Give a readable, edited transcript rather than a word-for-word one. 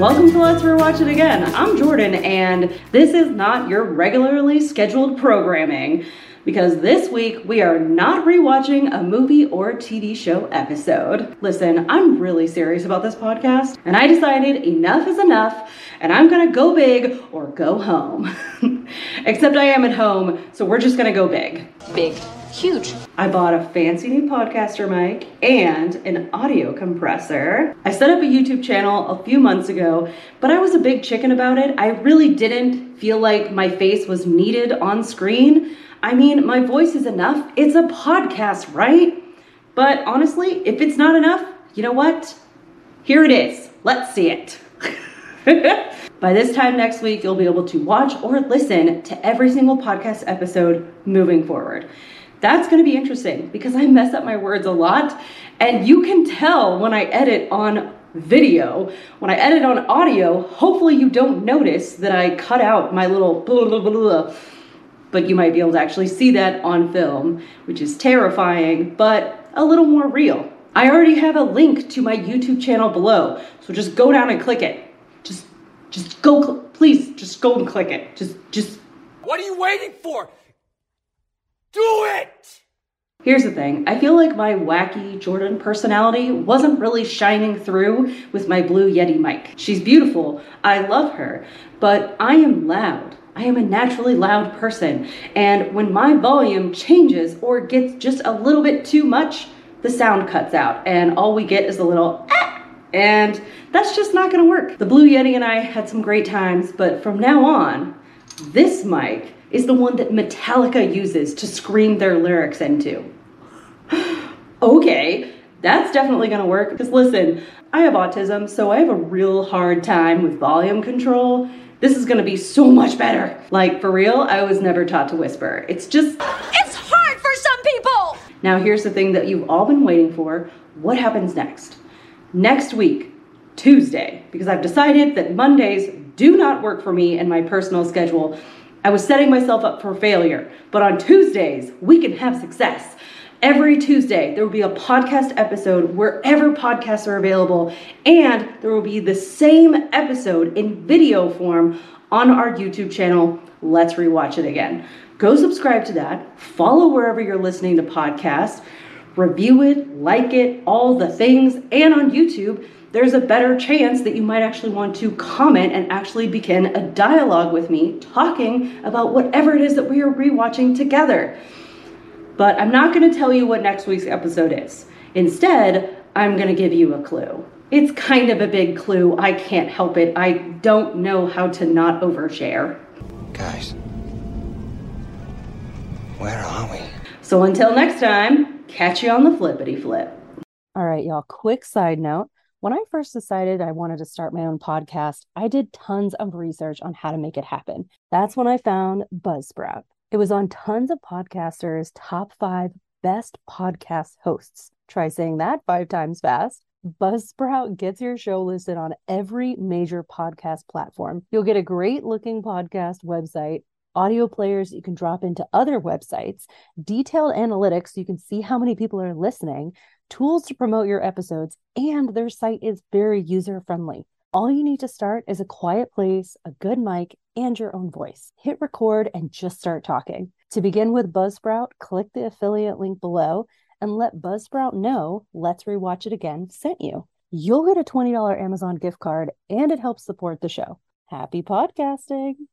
Welcome to Let's Rewatch It Again. I'm Jordan, and this is not your regularly scheduled programming, because this week we are not rewatching a movie or TV show episode. Listen, I'm really serious about this podcast, and I decided enough is enough, and I'm gonna go big or go home. Except I am at home, so we're just gonna go big. Big. Huge. I bought a fancy new podcaster mic and an audio compressor. I set up a YouTube channel a few months ago, but I was a big chicken about it. I really didn't feel like my face was needed on screen. I mean, my voice is enough. It's a podcast, right? But honestly, if it's not enough, you know what? Here it is. Let's see it. By this time next week, you'll be able to watch or listen to every single podcast episode moving forward. That's gonna be interesting because I mess up my words a lot, and you can tell when I edit on video. When I edit on audio, hopefully you don't notice that I cut out my little blah, blah, blah, blah. But you might be able to actually see that on film, which is terrifying, but a little more real. I already have a link to my YouTube channel below, so just go down and click it. Just go, please, just go and click it. Just. What are you waiting for? Do it! Here's the thing. I feel like my wacky Jordan personality wasn't really shining through with my Blue Yeti mic. She's beautiful. I love her. But I am loud. I am a naturally loud person. And when my volume changes or gets just a little bit too much, the sound cuts out. And all we get is a little ah! And that's just not going to work. The Blue Yeti and I had some great times. But from now on, this mic is the one that Metallica uses to scream their lyrics into. Okay, that's definitely gonna work, because listen, I have autism, so I have a real hard time with volume control. This is gonna be so much better. Like, for real, I was never taught to whisper. It's hard for some people! Now here's the thing that you've all been waiting for. What happens next? Next week, Tuesday, because I've decided that Mondays do not work for me and my personal schedule. I was setting myself up for failure, but on Tuesdays, we can have success. Every Tuesday, there will be a podcast episode wherever podcasts are available, and there will be the same episode in video form on our YouTube channel, Let's Rewatch It Again. Go subscribe to that, follow wherever you're listening to podcasts, review it, like it, all the things, and on YouTube, there's a better chance that you might actually want to comment and actually begin a dialogue with me talking about whatever it is that we are rewatching together. But I'm not going to tell you what next week's episode is. Instead, I'm going to give you a clue. It's kind of a big clue. I can't help it. I don't know how to not overshare. Guys, where are we? So until next time, catch you on the flippity flip. All right, y'all, quick side note. When I first decided I wanted to start my own podcast, I did tons of research on how to make it happen. That's when I found Buzzsprout. It was on tons of podcasters' top 5 best podcast hosts. Try saying that 5 times fast. Buzzsprout gets your show listed on every major podcast platform. You'll get a great looking podcast website, audio players you can drop into other websites, detailed analytics so you can see how many people are listening, tools to promote your episodes, and their site is very user-friendly. All you need to start is a quiet place, a good mic, and your own voice. Hit record and just start talking. To begin with Buzzsprout, click the affiliate link below and let Buzzsprout know Let's Rewatch It Again sent you. You'll get a $20 Amazon gift card, and it helps support the show. Happy podcasting!